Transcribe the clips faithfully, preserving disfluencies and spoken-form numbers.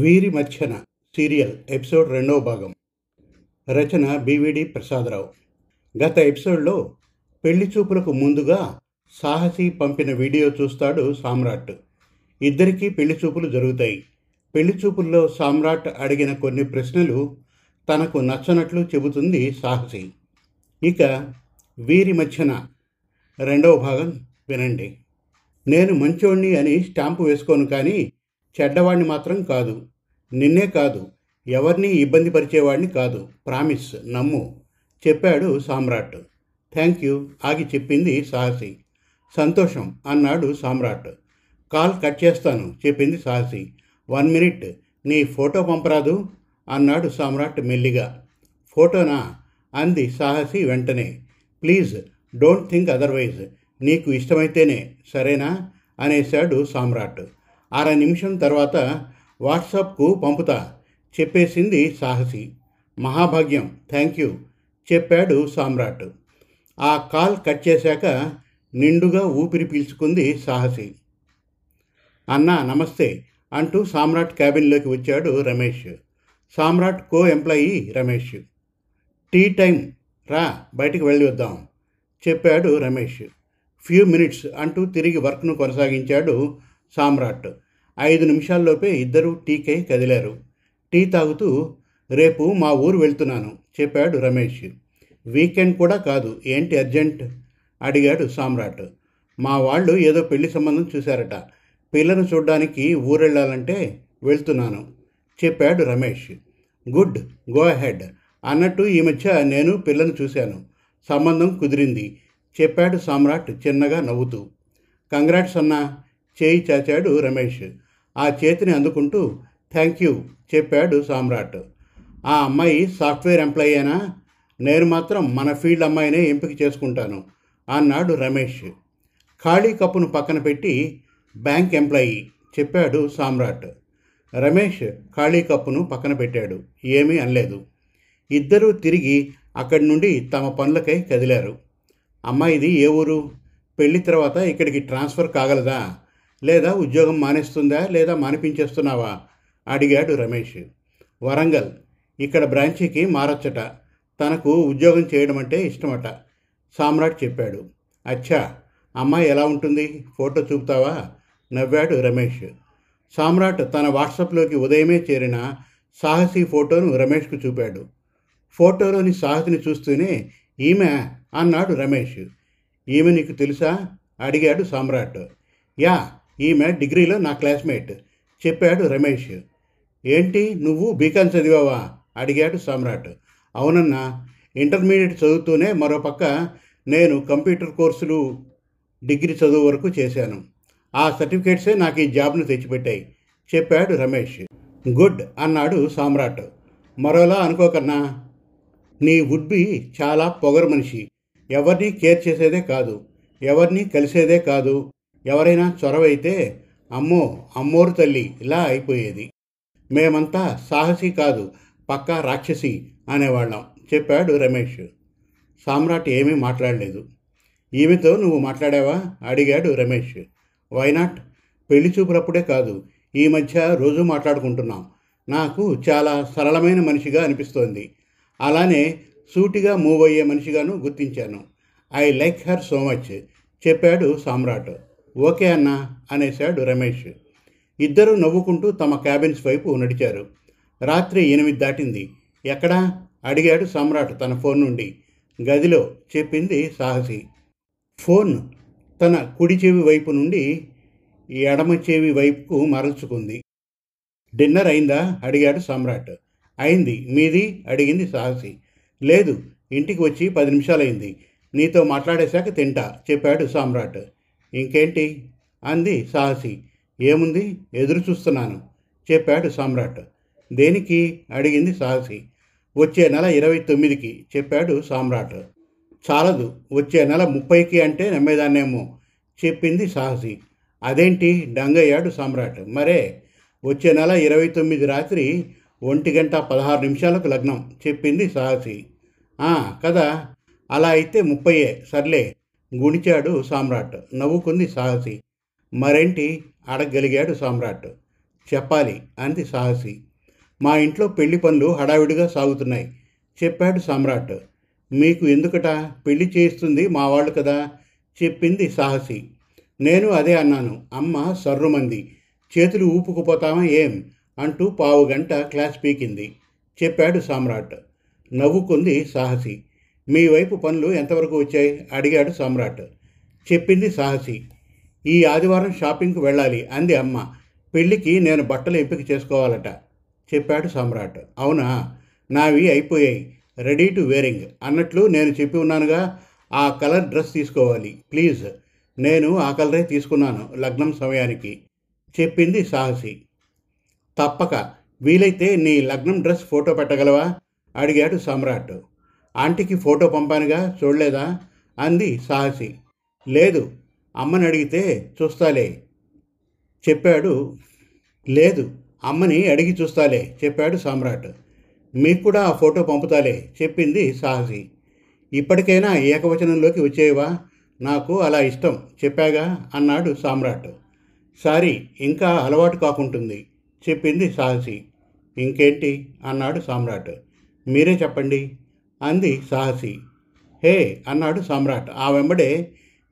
వీరి మధ్యన serial episode రెండవ భాగం. రచన బివిడి ప్రసాదరావు. గత ఎపిసోడ్లో పెళ్లి చూపులకు ముందుగా సాహసి పంపిన వీడియో చూస్తాడు సామ్రాట్. ఇద్దరికీ పెళ్లి చూపులు జరుగుతాయి. పెళ్లి చూపుల్లో సామ్రాట్ అడిగిన కొన్ని ప్రశ్నలు తనకు నచ్చనట్లు చెబుతుంది సాహసి. ఇక వీరి మధ్యన రెండవ భాగం వినండి. నేను మంచోణ్ణి అని స్టాంపు వేసుకోను, కానీ చెడ్డవాణ్ణి మాత్రం కాదు. నిన్నే కాదు, ఎవరిని ఇబ్బంది పరిచేవాడిని కాదు. ప్రామిస్, నమ్ము, చెప్పాడు సామ్రాట్. థ్యాంక్ యూ, ఆగి చెప్పింది సాహసి. సంతోషం, అన్నాడు సామ్రాట్. కాల్ కట్ చేస్తాను, చెప్పింది సాహసి. వన్ మినిట్, నీ ఫోటో పంపరాదు, అన్నాడు సామ్రాట్ మెల్లిగా. ఫోటోనా, అంది సాహసి వెంటనే. ప్లీజ్ డోంట్ థింక్ అదర్వైజ్, నీకు ఇష్టమైతేనే, సరేనా, అనేశాడు సామ్రాట్. అర నిమిషం తర్వాత వాట్సాప్కు పంపుతా, చెప్పేసింది సాహసి. మహాభాగ్యం, థ్యాంక్ యూ, చెప్పాడు సామ్రాట్. ఆ కాల్ కట్ చేశాక నిండుగా ఊపిరి పీల్చుకుంది సాహసి. అన్నా నమస్తే, అంటూ సామ్రాట్ క్యాబిన్లోకి వచ్చాడు Ramesh. Samrat co employee Ramesh. Tea time రా, బయటికి వెళ్ళి వద్దాం, చెప్పాడు రమేష్. ఫ్యూ మినిట్స్, అంటూ తిరిగి వర్క్ను కొనసాగించాడు సామ్రాట్. ఐదు నిమిషాల్లోపే ఇద్దరూ టీకై కదిలారు. టీ తాగుతూ రేపు మా ఊరు వెళ్తున్నాను, చెప్పాడు రమేష్. వీకెండ్ కూడా కాదు, ఏంటి అర్జెంట్, అడిగాడు సామ్రాట్. మా వాళ్ళు ఏదో పెళ్లి సంబంధం చూశారట, పిల్లను చూడ్డానికి ఊరెళ్ళాలంటే వెళ్తున్నాను, చెప్పాడు రమేష్. గుడ్, గో అహెడ్, అన్నట్టు ఈ మధ్య నేను పిల్లను చూశాను, సంబంధం కుదిరింది, చెప్పాడు సామ్రాట్ చిన్నగా నవ్వుతూ. కంగ్రాట్స్ అన్నా, చేయి చాచాడు రమేష్. ఆ చేతిని అందుకుంటూ థ్యాంక్ యూ, చెప్పాడు సామ్రాట్. ఆ అమ్మాయి సాఫ్ట్వేర్ ఎంప్లాయీ అయినా, నేను మాత్రం మన ఫీల్డ్ అమ్మాయినే ఎంపిక చేసుకుంటాను, అన్నాడు రమేష్. ఖాళీ కప్పును పక్కన పెట్టి బ్యాంక్ ఎంప్లాయీ, చెప్పాడు సామ్రాట్. రమేష్ ఖాళీ కప్పును పక్కన పెట్టాడు, ఏమీ అనలేదు. ఇద్దరూ తిరిగి అక్కడి నుండి తమ పనులకై కదిలారు. అమ్మాయిది ఏ ఊరు, పెళ్లి తర్వాత ఇక్కడికి ట్రాన్స్ఫర్ కాగలదా, లేదా ఉద్యోగం మానేస్తుందా, లేదా మానిపించేస్తున్నావా, అడిగాడు రమేష్. వరంగల్, ఇక్కడ బ్రాంచీకి మారొచ్చట, తనకు ఉద్యోగం చేయడం అంటే ఇష్టమట, సామ్రాట్ చెప్పాడు. అచ్చా, అమ్మాయి ఎలా ఉంటుంది, ఫోటో చూపుతావా, నవ్వాడు రమేష్. సామ్రాట్ తన వాట్సాప్లోకి ఉదయమే చేరిన సాహసి ఫోటోను రమేష్కు చూపాడు. ఫోటోలోని సాహసిని చూస్తూనే ఈమె, అన్నాడు రమేష్. ఈమె నీకు తెలుసా, అడిగాడు సామ్రాట్. యా, ఈమె డిగ్రీలో నా క్లాస్మేట్, చెప్పాడు రమేష్. ఏంటి, నువ్వు బీకాన్ చదివావా, అడిగాడు సామ్రాట్. అవునన్నా, ఇంటర్మీడియట్ చదువుతూనే మరోపక్క నేను కంప్యూటర్ కోర్సులు డిగ్రీ చదువు వరకు చేశాను. ఆ సర్టిఫికేట్సే నాకు ఈ జాబ్ను తెచ్చిపెట్టాయి, చెప్పాడు రమేష్. గుడ్, అన్నాడు సామ్రాట్. మరోలా అనుకోకన్నా, నీ వుడ్ బి చాలా పొగరు మనిషి, ఎవరిని కేర్ చేసేదే కాదు, ఎవరిని కలిసేదే కాదు, ఎవరైనా చొరవైతే అమ్మో అమ్మోరు తల్లి ఇలా అయిపోయేది, మేమంతా సాహసి కాదు పక్కా రాక్షసి అనేవాళ్ళం, చెప్పాడు రమేష్. సామ్రాట్ ఏమీ మాట్లాడలేదు. ఈమెతో నువ్వు మాట్లాడావా, అడిగాడు రమేష్. వైనాట్, పెళ్లి చూపులప్పుడే కాదు, ఈ మధ్య రోజు మాట్లాడుకుంటున్నాం. నాకు చాలా సరళమైన మనిషిగా అనిపిస్తోంది, అలానే సూటిగా మూవ్ అయ్యే మనిషిగాను గుర్తించాను. I like her so much, చెప్పాడు సామ్రాట్. ఓకే అన్నా, అనేశాడు రమేష్. ఇద్దరూ నవ్వుకుంటూ తమ క్యాబిన్స్ వైపు నడిచారు. రాత్రి ఎనిమిది దాటింది. ఎక్కడా, అడిగాడు సామ్రాట్ తన ఫోన్ నుండి. గదిలో, చెప్పింది సాహసి. ఫోన్ తన కుడి చెవి వైపు నుండి ఎడమ చెవి వైపుకు మరల్చుకుంది. డిన్నర్ అయిందా, అడిగాడు సామ్రాట్. అయింది, మీది, అడిగింది సాహసి. లేదు, ఇంటికి వచ్చి పది నిమిషాలైంది, నీతో మాట్లాడేశాక తింటా, చెప్పాడు సామ్రాట్. ఇంకేంటి, అంది సాహసి. ఏముంది, ఎదురు చూస్తున్నాను, చెప్పాడు సామ్రాట్. దేనికి, అడిగింది సాహసి. వచ్చే నెల ఇరవై తొమ్మిదికి, చెప్పాడు సామ్రాట్. చాలదు, వచ్చే నెల ముప్పైకి అంటే నమ్మేదాన్నేమో, చెప్పింది సాహసి. అదేంటి, డంగయ్యాడు సామ్రాట్. మరే, వచ్చే నెల ఇరవై తొమ్మిది రాత్రి ఒంటి గంట పదహారు నిమిషాలకు లగ్నం, చెప్పింది సాహసి. కదా, అలా అయితే ముప్పయ్యే, సర్లే, గుణిచాడు సామ్రాట్. నవ్వుకుంది సాహసి. మరేంటి, అడగగలిగాడు సామ్రాట్. చెప్పాలి అంది సాహసి. మా ఇంట్లో పెళ్లి పనులు హడావిడిగా సాగుతున్నాయి చెప్పాడు సామ్రాట్. మీకు ఎందుకట, పెళ్లి చేస్తుంది మా వాళ్ళు కదా చెప్పింది సాహసి. నేను అదే అన్నాను. అమ్మ సర్రుమంది. చేతులు ఊపుకుపోతామా ఏం అంటూ పావు గంట క్లాస్ పీకింది చెప్పాడు సామ్రాట్. నవ్వుకుంది సాహసి. మీ వైపు పనులు ఎంతవరకు వచ్చాయి అడిగాడు సామ్రాట్. చెప్పింది సాహసి. ఈ ఆదివారం షాపింగ్కి వెళ్ళాలి అంది అమ్మ. పెళ్ళికి నేను బట్టలు ఎంపిక చేసుకోవాలట చెప్పాడు సామ్రాట్. అవునా, నావి అయిపోయాయి, రెడీ టు వేరింగ్ అన్నట్లు నేను చెప్పి ఉన్నానుగా. ఆ కలర్ డ్రెస్ తీసుకోవాలి ప్లీజ్. నేను ఆ కలరే తీసుకున్నాను లగ్నం సమయానికి చెప్పింది సాహసి. తప్పక, వీలైతే నీ లగ్నం డ్రెస్ ఫోటో పెట్టగలవా అడిగాడు సామ్రాట్. ఆంటీకి ఫోటో పంపానుగా చూడలేదా అంది సాహసి. లేదు, అమ్మని అడిగితే చూస్తాలే చెప్పాడు లేదు అమ్మని అడిగి చూస్తాలే చెప్పాడు సామ్రాట్. మీకు కూడా ఆ ఫోటో పంపుతాలే చెప్పింది సాహసి. ఇప్పటికైనా ఏకవచనంలోకి వచ్చేవా, నాకు అలా ఇష్టం చెప్పాగా అన్నాడు సామ్రాట్. సారీ, ఇంకా అలవాటు కాకుంటుంది చెప్పింది సాహసి. ఇంకేంటి అన్నాడు సామ్రాట్. మీరే చెప్పండి అంది సాహసి. హే అన్నాడు సామ్రాట్ ఆ వెంబడే.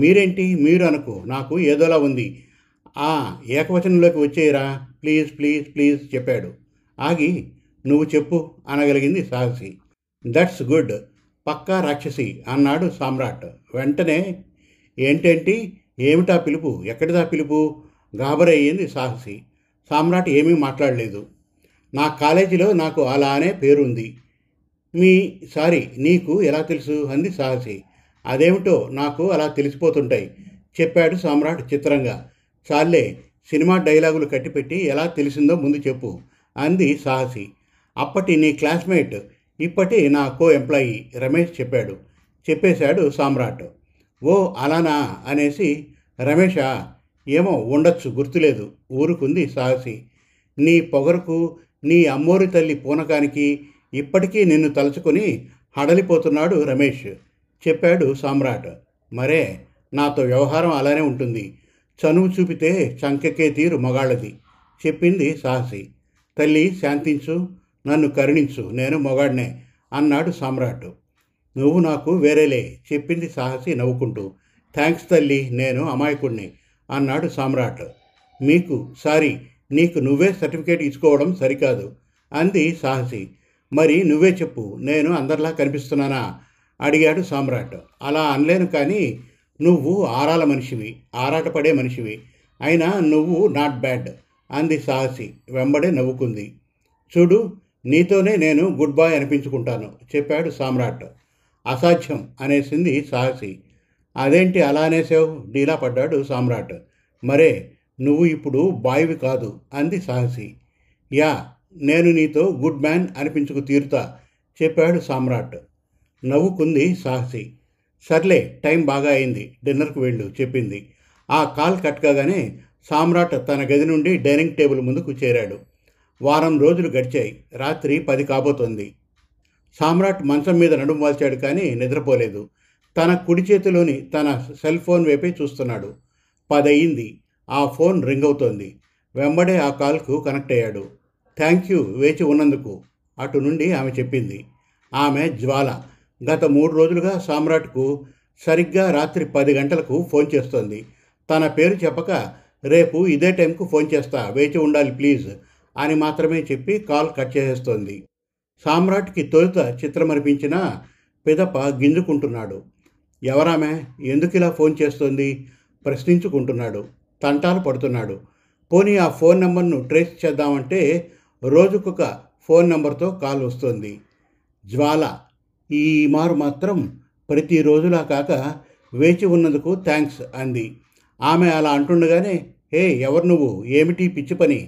మీరేంటి, మీరు అనుకో, నాకు ఏదోలా ఉంది, ఆ ఏకవచనంలోకి వచ్చేయరా ప్లీజ్ ప్లీజ్ ప్లీజ్ చెప్పాడు. ఆగి నువ్వు చెప్పు అనగలిగింది సాహసి. దట్స్ గుడ్, పక్కా రాక్షసి అన్నాడు సామ్రాట్. వెంటనే ఏంటేంటి, ఏమిటా పిలుపు, ఎక్కడిదా పిలుపు గాబరయ్యింది సాహసి. సామ్రాట్ ఏమీ మాట్లాడలేదు. నా కాలేజీలో నాకు అలా అనే పేరుంది. మీ సారీ, నీకు ఎలా తెలుసు అంది సాహసి. అదేమిటో నాకు అలా తెలిసిపోతుంటాయి చెప్పాడు సామ్రాట్ చిత్రంగా. చాలే, సినిమా డైలాగులు కట్టిపెట్టి ఎలా తెలిసిందో ముందు చెప్పు అంది సాహసి. అప్పటి నీ క్లాస్మేట్, ఇప్పటి నా కో ఎంప్లాయీ రమేష్ చెప్పాడు చెప్పేశాడు సామ్రాట్. ఓ అలానా అనేసి రమేషా ఏమో ఉండొచ్చు, గుర్తులేదు ఊరుకుంది సాహసి. నీ పొగరుకు, నీ అమ్మోరి తల్లి పూనకానికి ఇప్పటికీ నిన్ను తలుచుకొని హడలిపోతున్నాడు రమేష్ చెప్పాడు సామ్రాట్. మరే, నాతో వ్యవహారం అలానే ఉంటుంది, చనువు చూపితే చంకెక్కే తీరు మొగాళ్ళది చెప్పింది సాహసి. తల్లి శాంతించు, నన్ను కరుణించు, నేను మొగాడినే అన్నాడు సామ్రాట్. నువ్వు నాకు వేరేలే చెప్పింది సాహసి నవ్వుకుంటూ. థ్యాంక్స్ తల్లి, నేను అమాయకుడిని అన్నాడు సామ్రాట్. మీకు సారీ, నీకు నువ్వే సర్టిఫికేట్ ఇచ్చుకోవడం సరికాదు అంది సాహసి. మరి నువ్వే చెప్పు, నేను అందరిలా కనిపిస్తున్నానా అడిగాడు సామ్రాట్. అలా అనలేను, కానీ నువ్వు ఆరాల మనిషివి, ఆరాటపడే మనిషివి, అయినా నువ్వు నాట్ బ్యాడ్ అంది సాహసి. వెంబడే నవ్వుకుంది. చూడు, నీతోనే నేను గుడ్ బాయ్ అనిపించుకుంటాను చెప్పాడు సామ్రాట్. అసాధ్యం అనేసింది సాహసి. అదేంటి అలా అనేసావు డీలా పడ్డాడు సామ్రాట్. మరే, నువ్వు ఇప్పుడు బాయ్వి కాదు అంది సాహసి. యా, నేను నీతో గుడ్ మ్యాన్ అనిపించుకు తీరుతా చెప్పాడు సామ్రాట్. నవ్వుకుంది సాహసి. సర్లే, టైం బాగా అయింది, డిన్నర్కు వెళ్ళు చెప్పింది. ఆ కాల్ కట్ కాగానే సామ్రాట్ తన గది నుండి డైనింగ్ టేబుల్ ముందుకు చేరాడు. వారం రోజులు గడిచాయి. రాత్రి పది కాబోతోంది. సామ్రాట్ మంచం మీద నడుము వాల్చాడు, కానీ నిద్రపోలేదు. తన కుడి చేతిలోని తన సెల్ ఫోన్ వైపే చూస్తున్నాడు. పదయింది. ఆ ఫోన్ రింగ్ అవుతోంది. వెంబడే ఆ కాల్కు కనెక్ట్ అయ్యాడు. థ్యాంక్ యూ వేచి ఉన్నందుకు అటు నుండి ఆమె చెప్పింది. ఆమె జ్వాల గత మూడు రోజులుగా సామ్రాట్కు సరిగ్గా రాత్రి పది గంటలకు ఫోన్ చేస్తోంది. తన పేరు చెప్పక రేపు ఇదే టైంకు ఫోన్ చేస్తా, వేచి ఉండాలి ప్లీజ్ అని మాత్రమే చెప్పి కాల్ కట్ చేసేస్తోంది. సామ్రాట్కి తొలుత చిత్రమనిపించినా పిదప గింజుకుంటున్నాడు. ఎవరామె, ఎందుకిలా ఫోన్ చేస్తోంది ప్రశ్నించుకుంటున్నాడు. తంటాలు పడుతున్నాడు. పోనీ ఆ ఫోన్ నెంబర్ను ట్రేస్ చేద్దామంటే రోజుకొక ఫోన్ నెంబర్తో కాల్ వస్తోంది. జ్వాల ఈ మారు మాత్రం ప్రతిరోజులా కాక వేచి ఉన్నందుకు థ్యాంక్స్ అంది. ఆమె అలా అంటుండగానే హే, ఎవరు నువ్వు, ఏమిటి పిచ్చి పని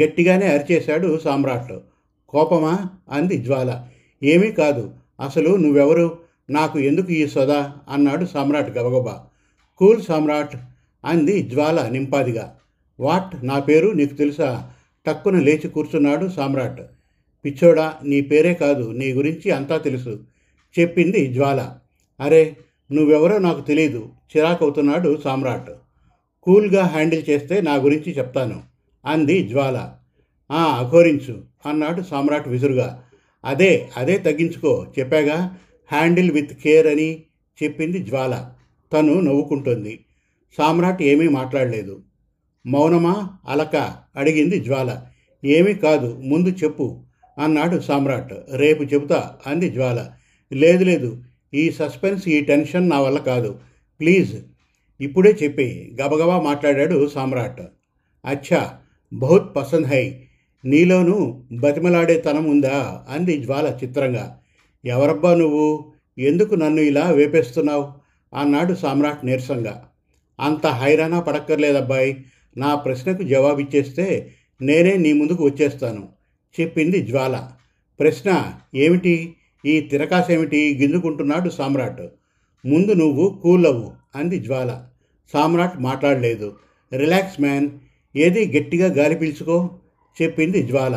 గట్టిగానే అరిచేశాడు సామ్రాట్. కోపమా అంది జ్వాల. ఏమీ కాదు, అసలు నువ్వెవరు, నాకు ఎందుకు ఈ సదా అన్నాడు సామ్రాట్ గబగబా. కూల్ సామ్రాట్ అంది జ్వాల నింపాదిగా. వాట్, నా పేరు నీకు తెలుసా తక్కున లేచి కూర్చున్నాడు సామ్రాట్. పిచ్చోడా, నీ పేరే కాదు, నీ గురించి అంతా తెలుసు చెప్పింది జ్వాల. అరే, నువ్వెవరో నాకు తెలియదు చిరాకవుతున్నాడు సామ్రాట్. కూల్గా హ్యాండిల్ చేస్తే నా గురించి చెప్తాను అంది జ్వాల. ఆ అఘోరించు అన్నాడు సామ్రాట్ విసురుగా. అదే అదే తగ్గించుకో చెప్పాగా, హ్యాండిల్ విత్ కేర్ అని చెప్పింది జ్వాల. తను నవ్వుకుంటుంది. సామ్రాట్ ఏమీ మాట్లాడలేదు. మౌనమా అలక అడిగింది జ్వాల. ఏమీ కాదు, ముందు చెప్పు అన్నాడు సామ్రాట్. రేపు చెబుతా అంది జ్వాల. లేదు లేదు, ఈ సస్పెన్స్, ఈ టెన్షన్ నా వల్ల కాదు, ప్లీజ్ ఇప్పుడే చెప్పి గబగబా మాట్లాడాడు సామ్రాట్. అచ్చా, బహుత్ పసంద్ హై, నీలోనూ బతిమలాడే తనం ఉందా అంది జ్వాల చిత్రంగా. ఎవరబ్బా నువ్వు, ఎందుకు నన్ను ఇలా వేపేస్తున్నావు అన్నాడు సామ్రాట్ నీరసంగా. అంత హైరానా పడక్కర్లేదబ్బాయి, నా ప్రశ్నకు జవాబిచ్చేస్తే నేనే నీ ముందుకు వచ్చేస్తాను చెప్పింది జ్వాల. ప్రశ్న ఏమిటి, ఈ తిరకాసేమిటి గింజుకుంటున్నాడు సామ్రాట్. ముందు నువ్వు కూల్ అవ్వు అంది జ్వాల. సామ్రాట్ మాట్లాడలేదు. రిలాక్స్ మ్యాన్, ఏది గట్టిగా గాలి పీల్చుకో చెప్పింది జ్వాల,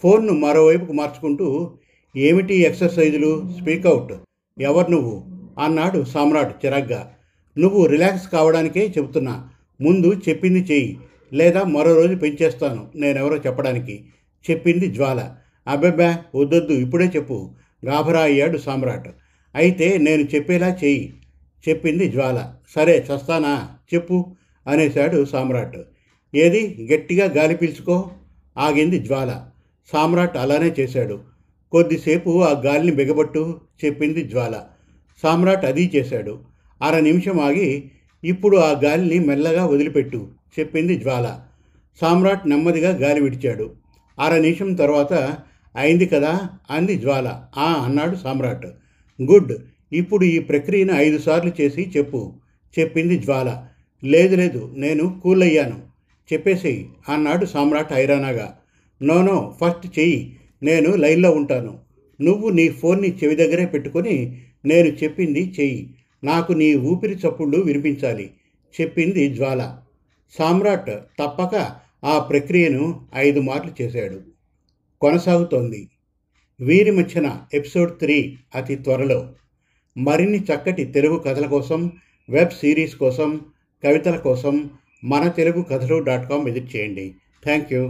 ఫోన్ను మరోవైపుకు మార్చుకుంటూ. ఏమిటి ఎక్సర్సైజులు, స్పీకౌట్, ఎవరు నువ్వు అన్నాడు సామ్రాట్ చిరాగ్గా. నువ్వు రిలాక్స్ కావడానికే చెబుతున్నా, ముందు చెప్పింది చెయ్యి, లేదా మరో రోజు పెంచేస్తాను నేనెవరో చెప్పడానికి చెప్పింది జ్వాల. అబ్బెబ్బా వద్దొద్దు, ఇప్పుడే చెప్పు గాభరా అయ్యాడు సామ్రాట్. అయితే నేను చెప్పేలా చెయ్యి చెప్పింది జ్వాల. సరే చస్తానా చెప్పు అనేశాడు సామ్రాట్. ఏది గట్టిగా గాలి పీల్చుకో ఆగింది జ్వాల. సామ్రాట్ అలానే చేశాడు. కొద్దిసేపు ఆ గాలిని బిగబట్టు చెప్పింది జ్వాల. సామ్రాట్ అది చేశాడు. అర నిమిషం ఆగి, ఇప్పుడు ఆ గాలిని మెల్లగా వదిలిపెట్టు చెప్పింది జ్వాల. సామ్రాట్ నెమ్మదిగా గాలి విడిచాడు. అర నిమిషం తర్వాత, అయింది కదా అంది జ్వాల. ఆ అన్నాడు సామ్రాట్. గుడ్, ఇప్పుడు ఈ ప్రక్రియను ఐదు సార్లు చేసి చెప్పు చెప్పింది జ్వాల. లేదు లేదు, నేను కూల్ అయ్యాను చెప్పేసేయి అన్నాడు సామ్రాట్ హైరానాగా. నోనో, ఫస్ట్ చెయ్యి, నేను లైన్లో ఉంటాను. నువ్వు నీ ఫోన్ని చెవి దగ్గరే పెట్టుకొని నేను చెప్పింది చెయ్యి, నాకు నీ ఊపిరి చప్పుడు వినిపించాలి చెప్పింది జ్వాల. సామ్రాట్ తప్పక ఆ ప్రక్రియను ఐదు మార్లు చేశాడు. కొనసాగుతోంది వీరి మధ్యన ఎపిసోడ్ త్రీ అతి త్వరలో. మరిన్ని చక్కటి తెలుగు కథల కోసం, వెబ్ సిరీస్ కోసం, కవితల కోసం మన తెలుగు కథలు డాట్ కామ్ విజిట్ చేయండి. Thank you.